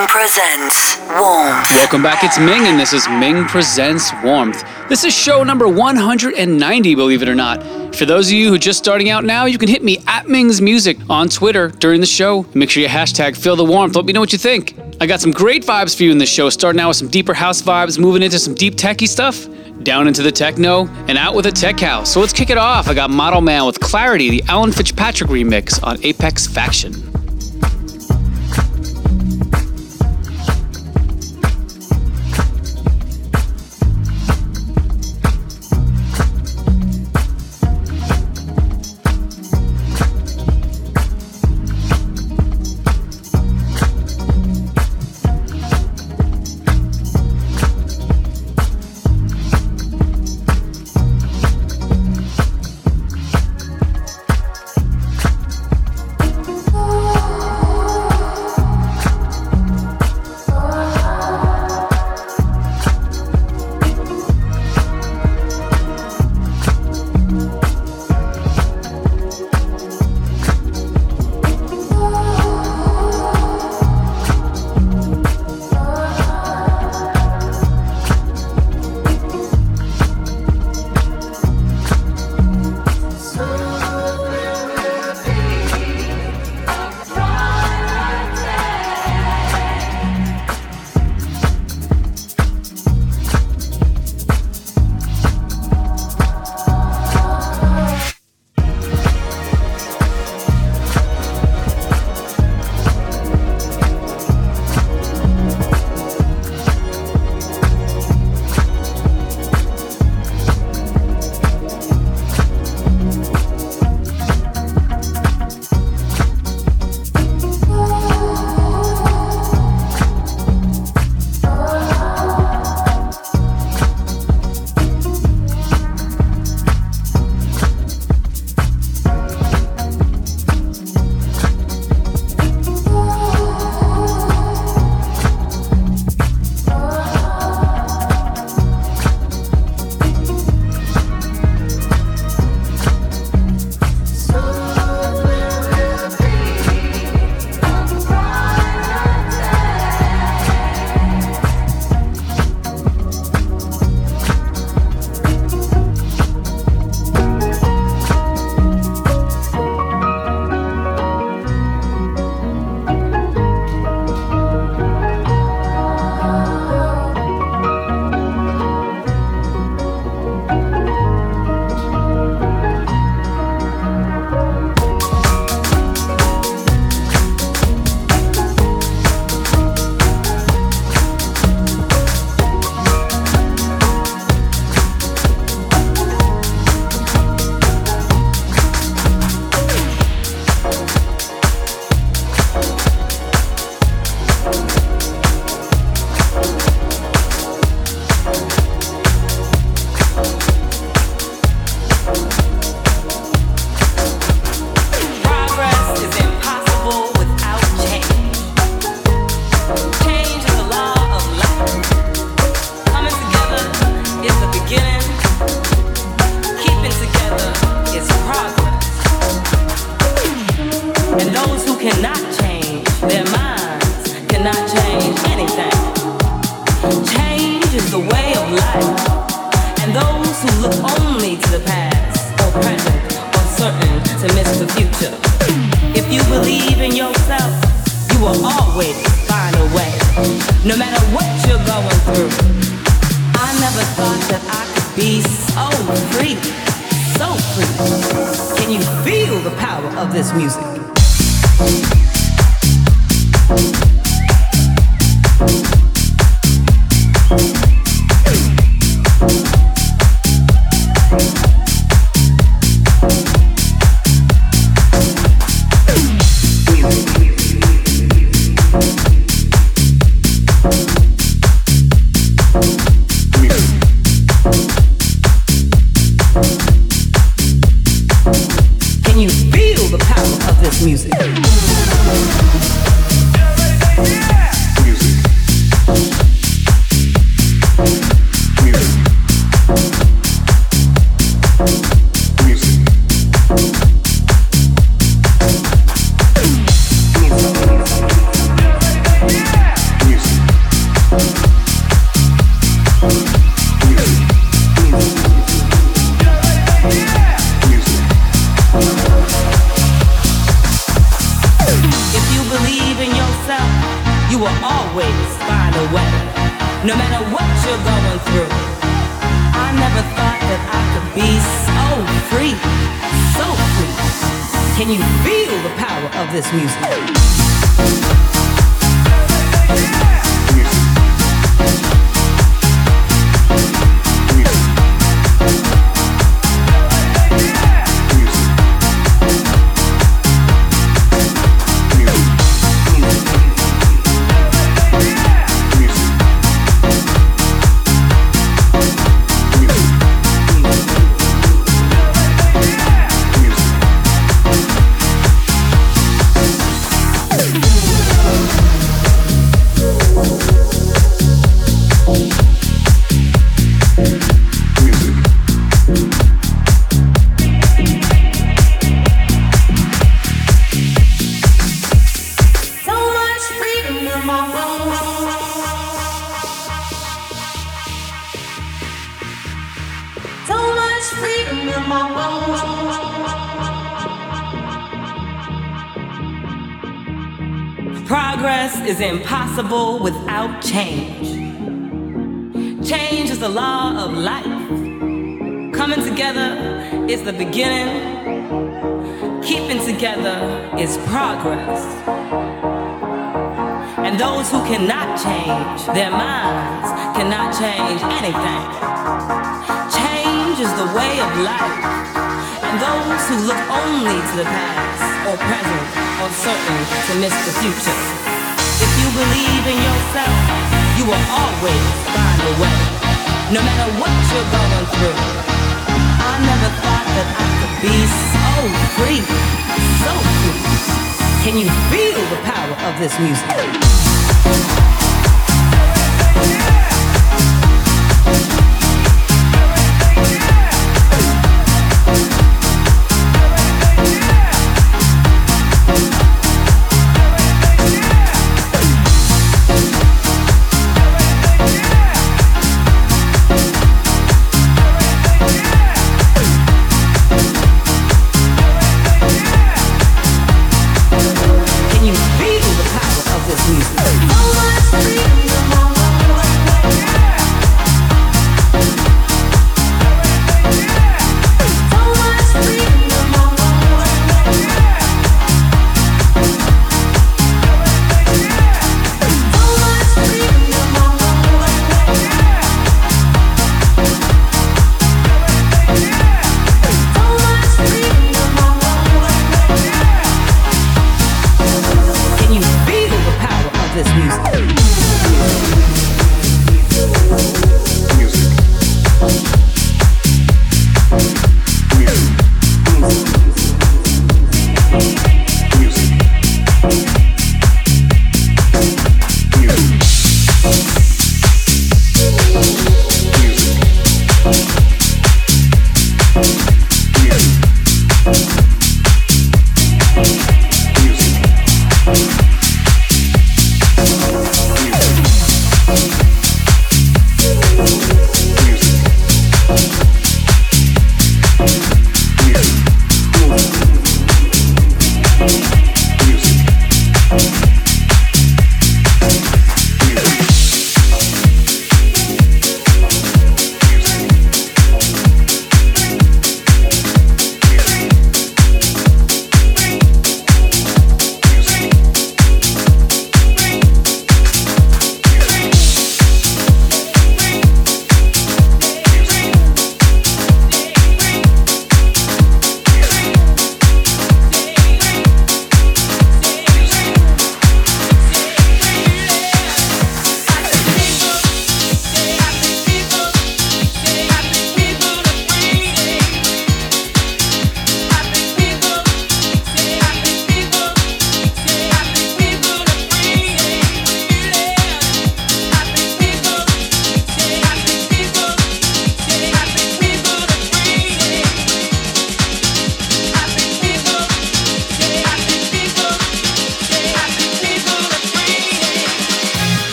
Ming Presents Warmth. Welcome back, it's Ming, and this is Ming Presents Warmth. This is show number 190, believe it or not. For those of you who are just starting out now, you can hit me at Ming's Music on Twitter during the show. Make sure you hashtag Feel the Warmth. Let me know what you think. I got some great vibes for you in this show, starting out with some deeper house vibes, moving into some deep techie stuff, down into the techno, and out with a tech house. So let's kick it off. I got Model Man with Clarity, the Alan Fitzpatrick remix on Apex Faction. through. I never thought that I could be so free, so free. Can you feel the power of this music? Is impossible without change. Change is the law of life. Coming together is the beginning. Keeping together is progress. And those who cannot change their minds cannot change anything. Change is the way of life. And those who look only to the past or present are certain to miss the future. If you believe in yourself, you will always find a way, no matter what you're going through. I never thought that I could be so free, so free. Can you feel the power of this music? Music. So much free.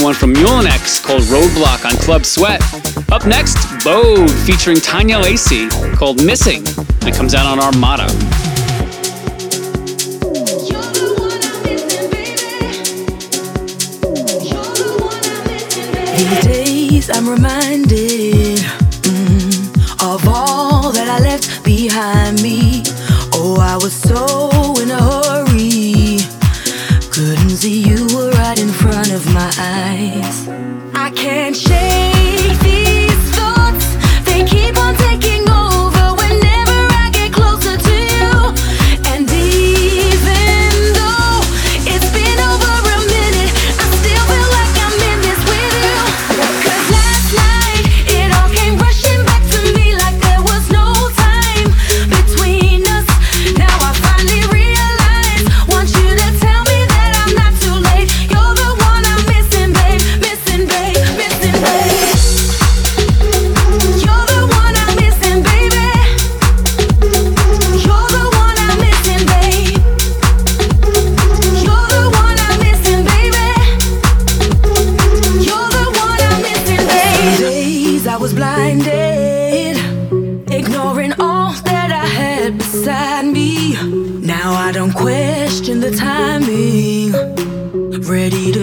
One from Mulenex called Roadblock on Club Sweat. Up next, Bode featuring Tanya Lacy called Missing, and it comes out on Armada. These days I'm reminded of all that I left behind me. Oh, I was so in a hurry, couldn't see you were right in front of my eyes. I can't shake these thoughts, they keep on taking over whenever I get closer to you. And even though it's been over a minute, I still feel like I'm in this with you. 'Cause last night, it all came rushing back to me like there was no time between us. Now I finally realize, want you to tell me that I'm not too late.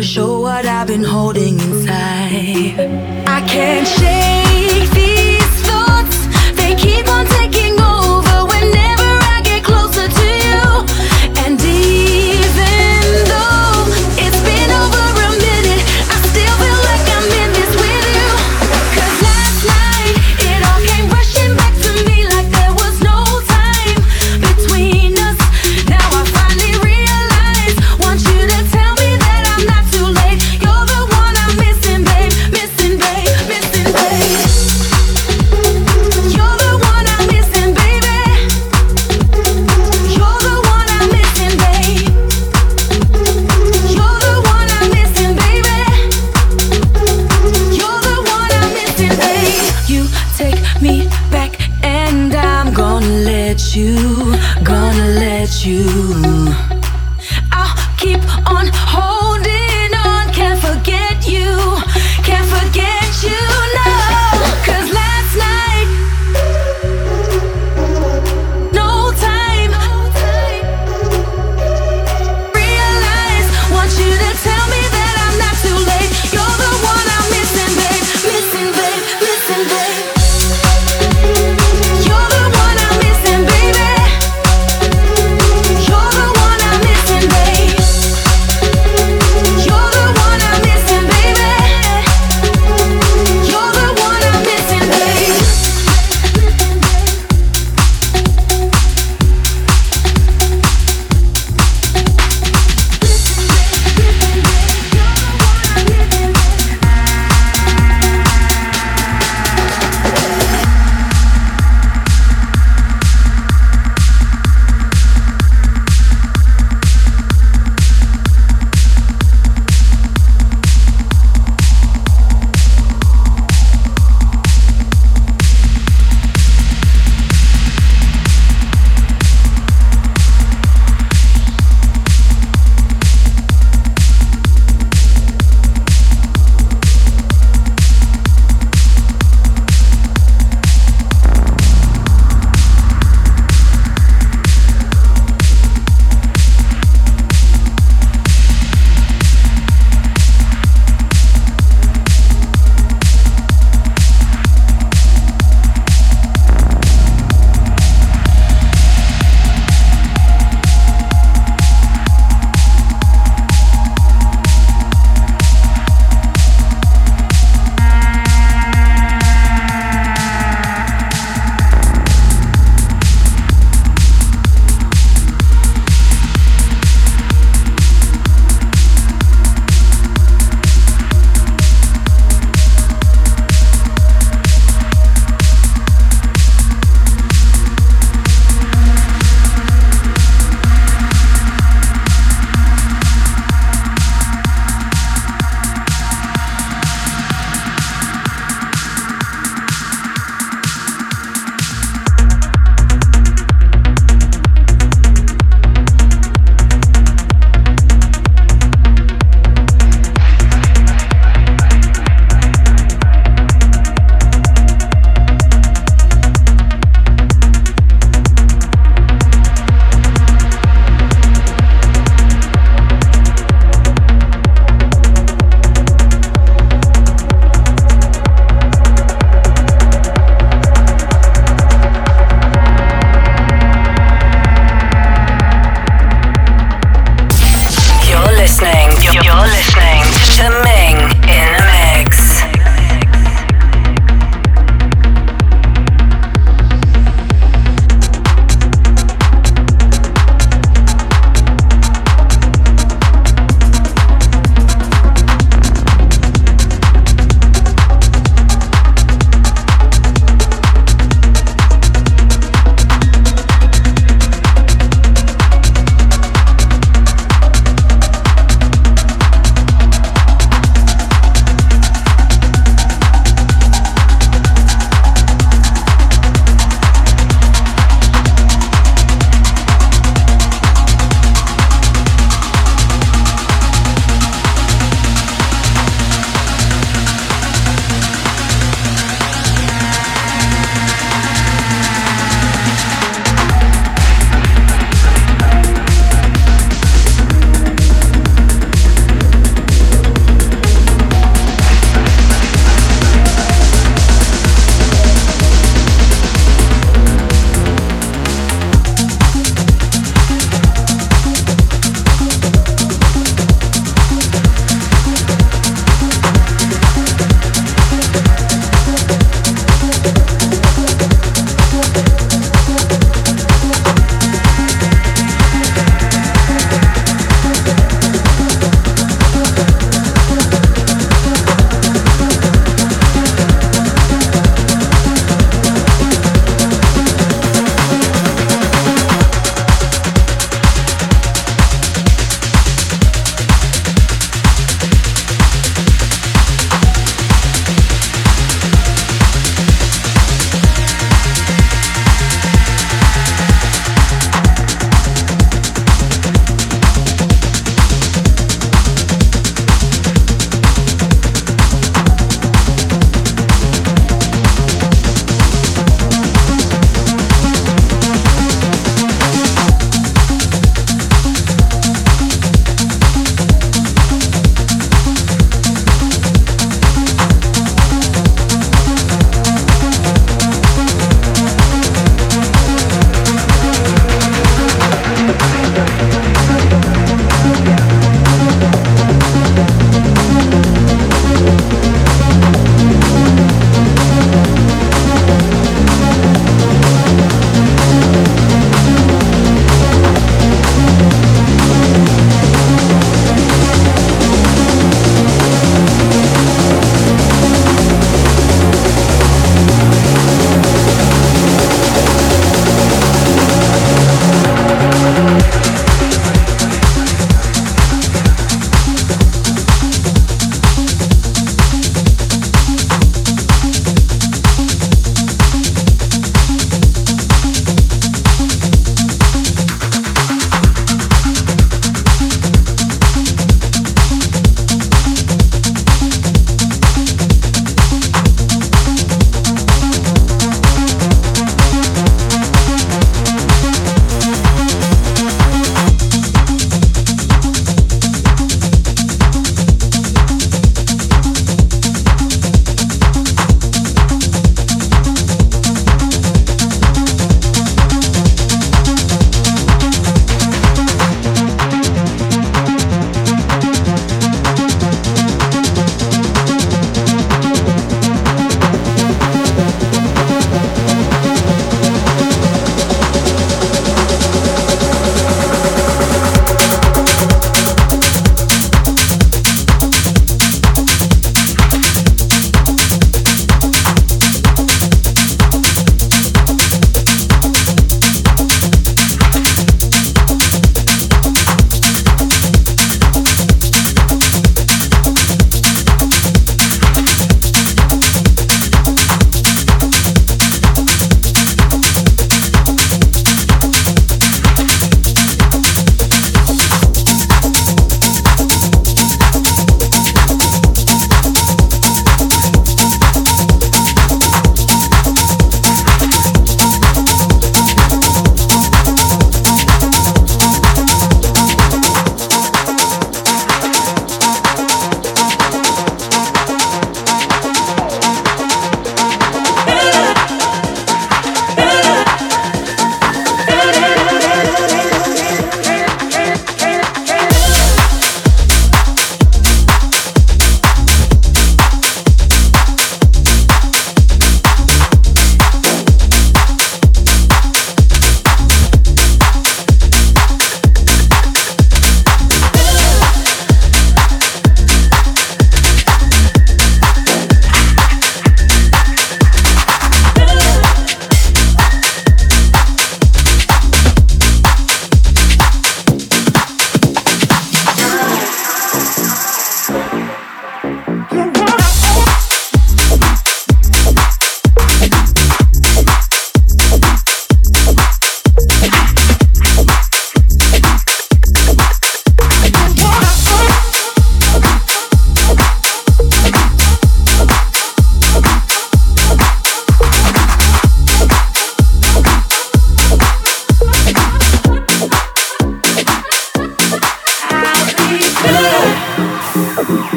Show what I've been holding inside. I can't shake these thoughts, they keep on taking over whenever I get closer to you. And even though it's been over a minute, I still feel like I'm in this with you. 'Cause last night, it all came rushing back to me like there was no time between us. Now I finally realize, want you to tell me that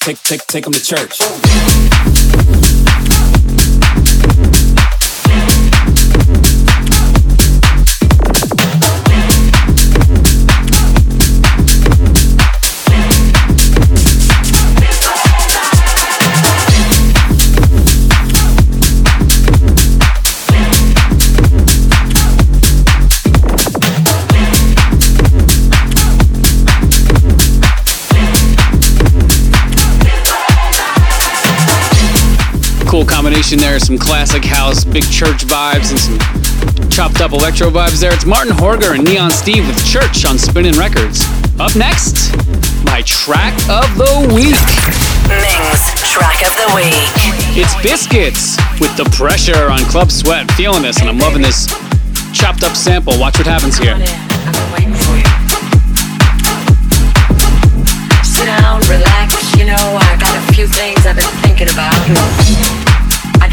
Taking the church. Take them to church. combination there, some classic house, big church vibes, and some chopped up electro vibes there. It's Martin Horger and Neon Steve with Church on Spinning Records. Up next, my track of the week. Ming's track of the week. It's Biscuits with The Pressure on Club Sweat. Feeling this, and I'm loving this chopped up sample. Watch what happens here. I've been waiting for you. Sit down, relax. You know, I got a few things I've been thinking about. I'd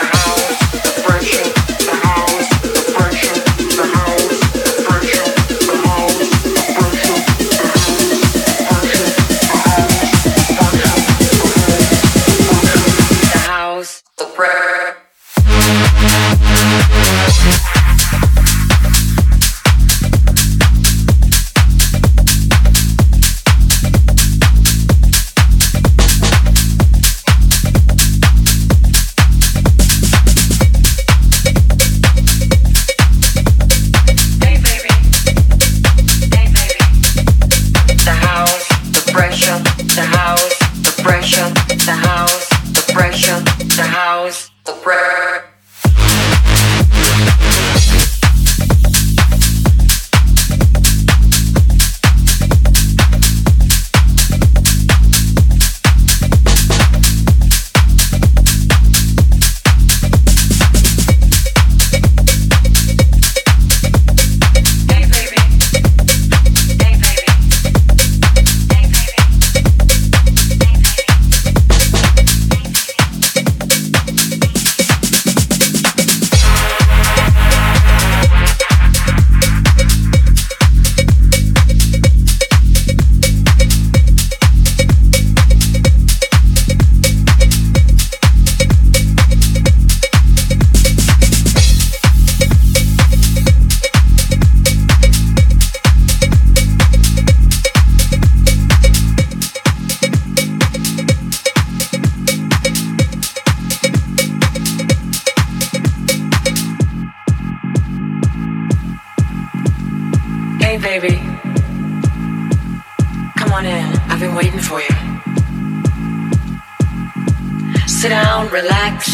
the house, the pressure, the house, the pressure, the house, the prayer.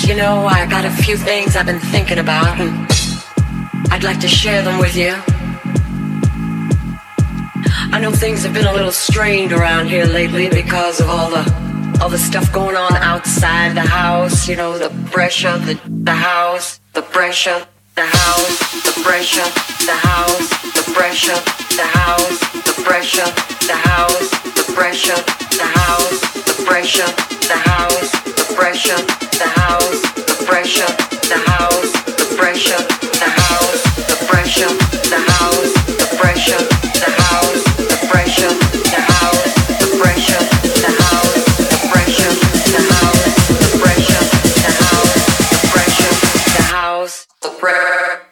You know, I got a few things I've been thinking about, and I'd like to share them with you. I know things have been a little strained around here lately because of all the stuff going on outside the house. You know, the pressure, the house, the pressure, the house, the pressure, the house, the pressure, the house, the pressure, the house, the pressure, the house, the pressure, the house, the pressure. The house, the pressure, the house, the pressure, the house, the pressure, the house, the pressure, the house, the pressure, the house, the pressure, the house, the pressure, the house, the pressure, the house, the pressure, the house, the prayer.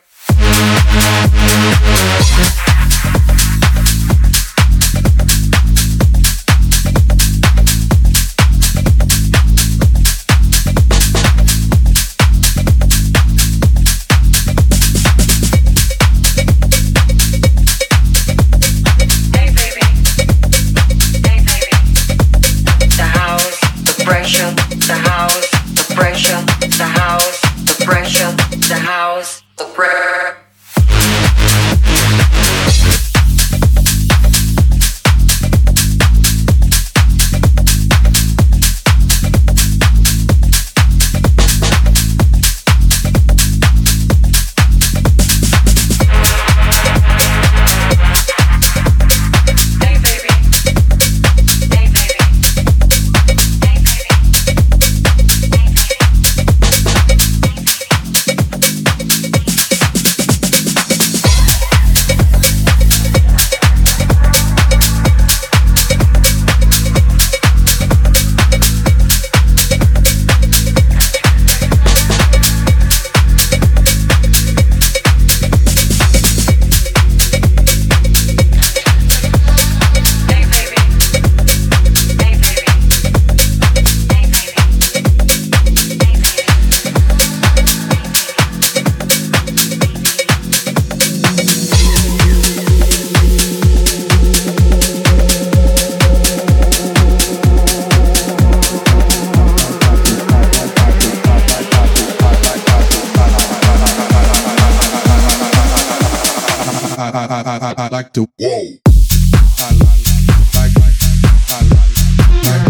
I like to whoa. I like to whoa.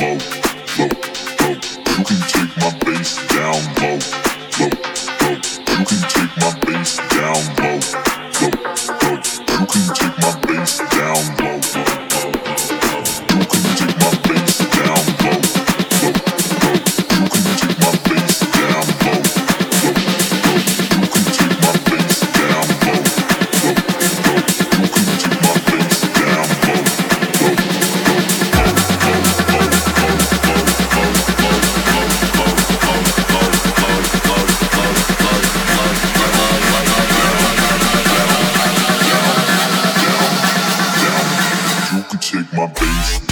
low, low, low. You can take my bass down low, low, low. You can take my bass down low, low, low. You can take my bass down low, low, low. You can take my bass down low, low, low. You can take my bass down low, low, low. You can take my bass down low, low, low. You can take my bass down low, low. Take my bass down.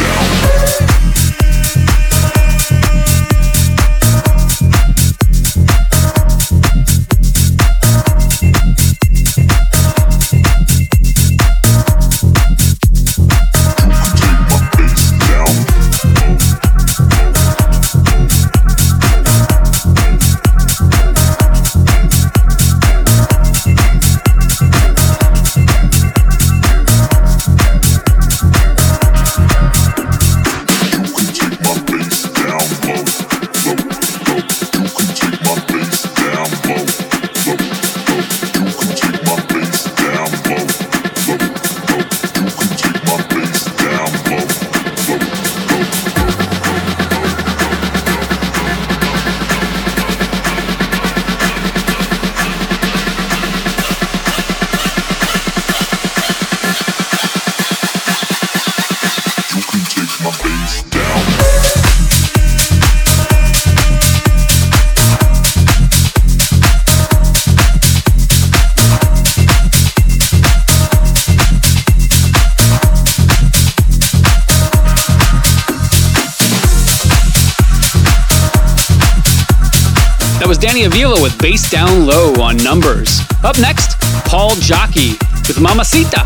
Avila with Bass Down Low on Numbers. Up next, Paul Jockey with Mamacita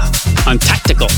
on Tactical.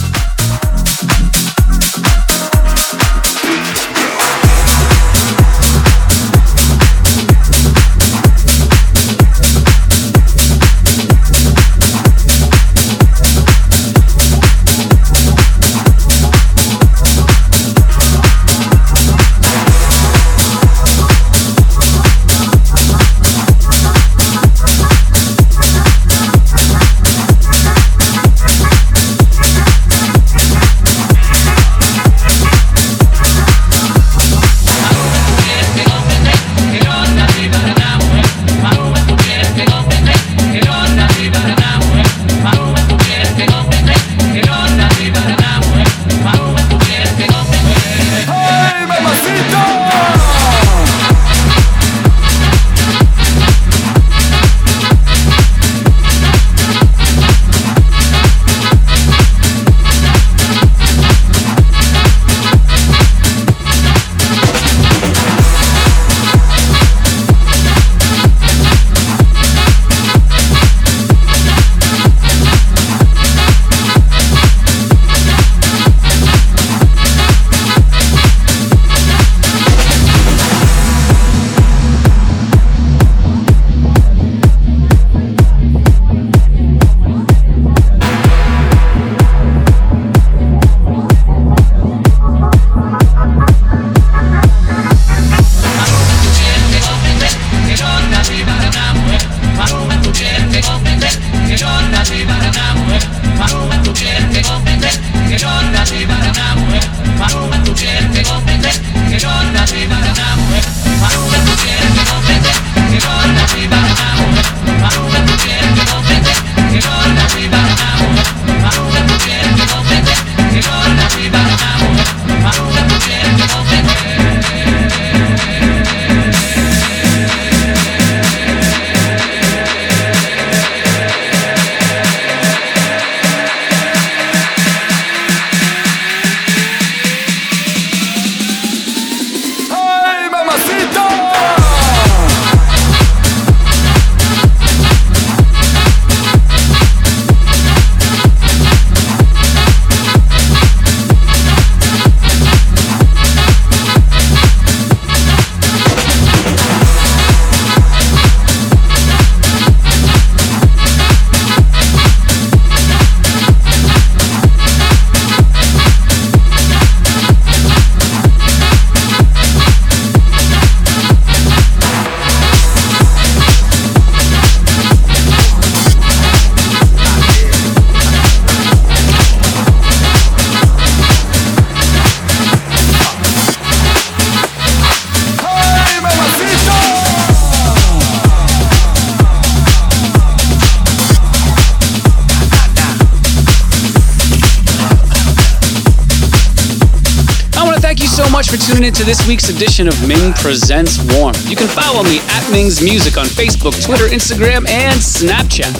much for tuning in to this week's edition of Ming Presents Warmth. You can follow me at Ming's Music on Facebook, Twitter, Instagram, and Snapchat.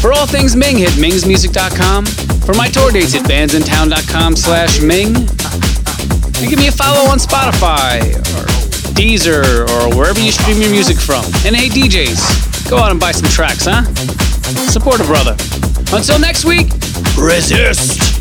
For all things Ming, hit Mingsmusic.com. For my tour dates, hit bandsintown.com/Ming. And give me a follow on Spotify or Deezer or wherever you stream your music from. And hey, DJs, go out and buy some tracks, huh? Support a brother. Until next week, resist!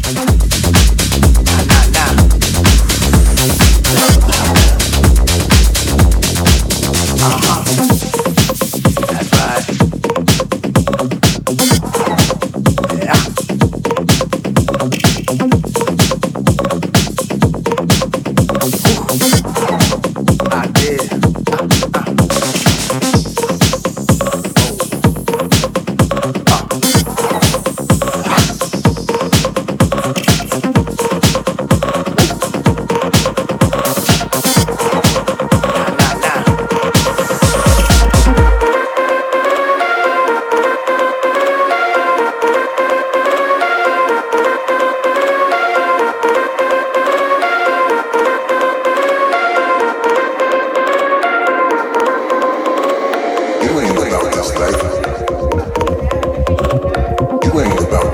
You ain't about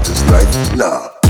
this life. Nah.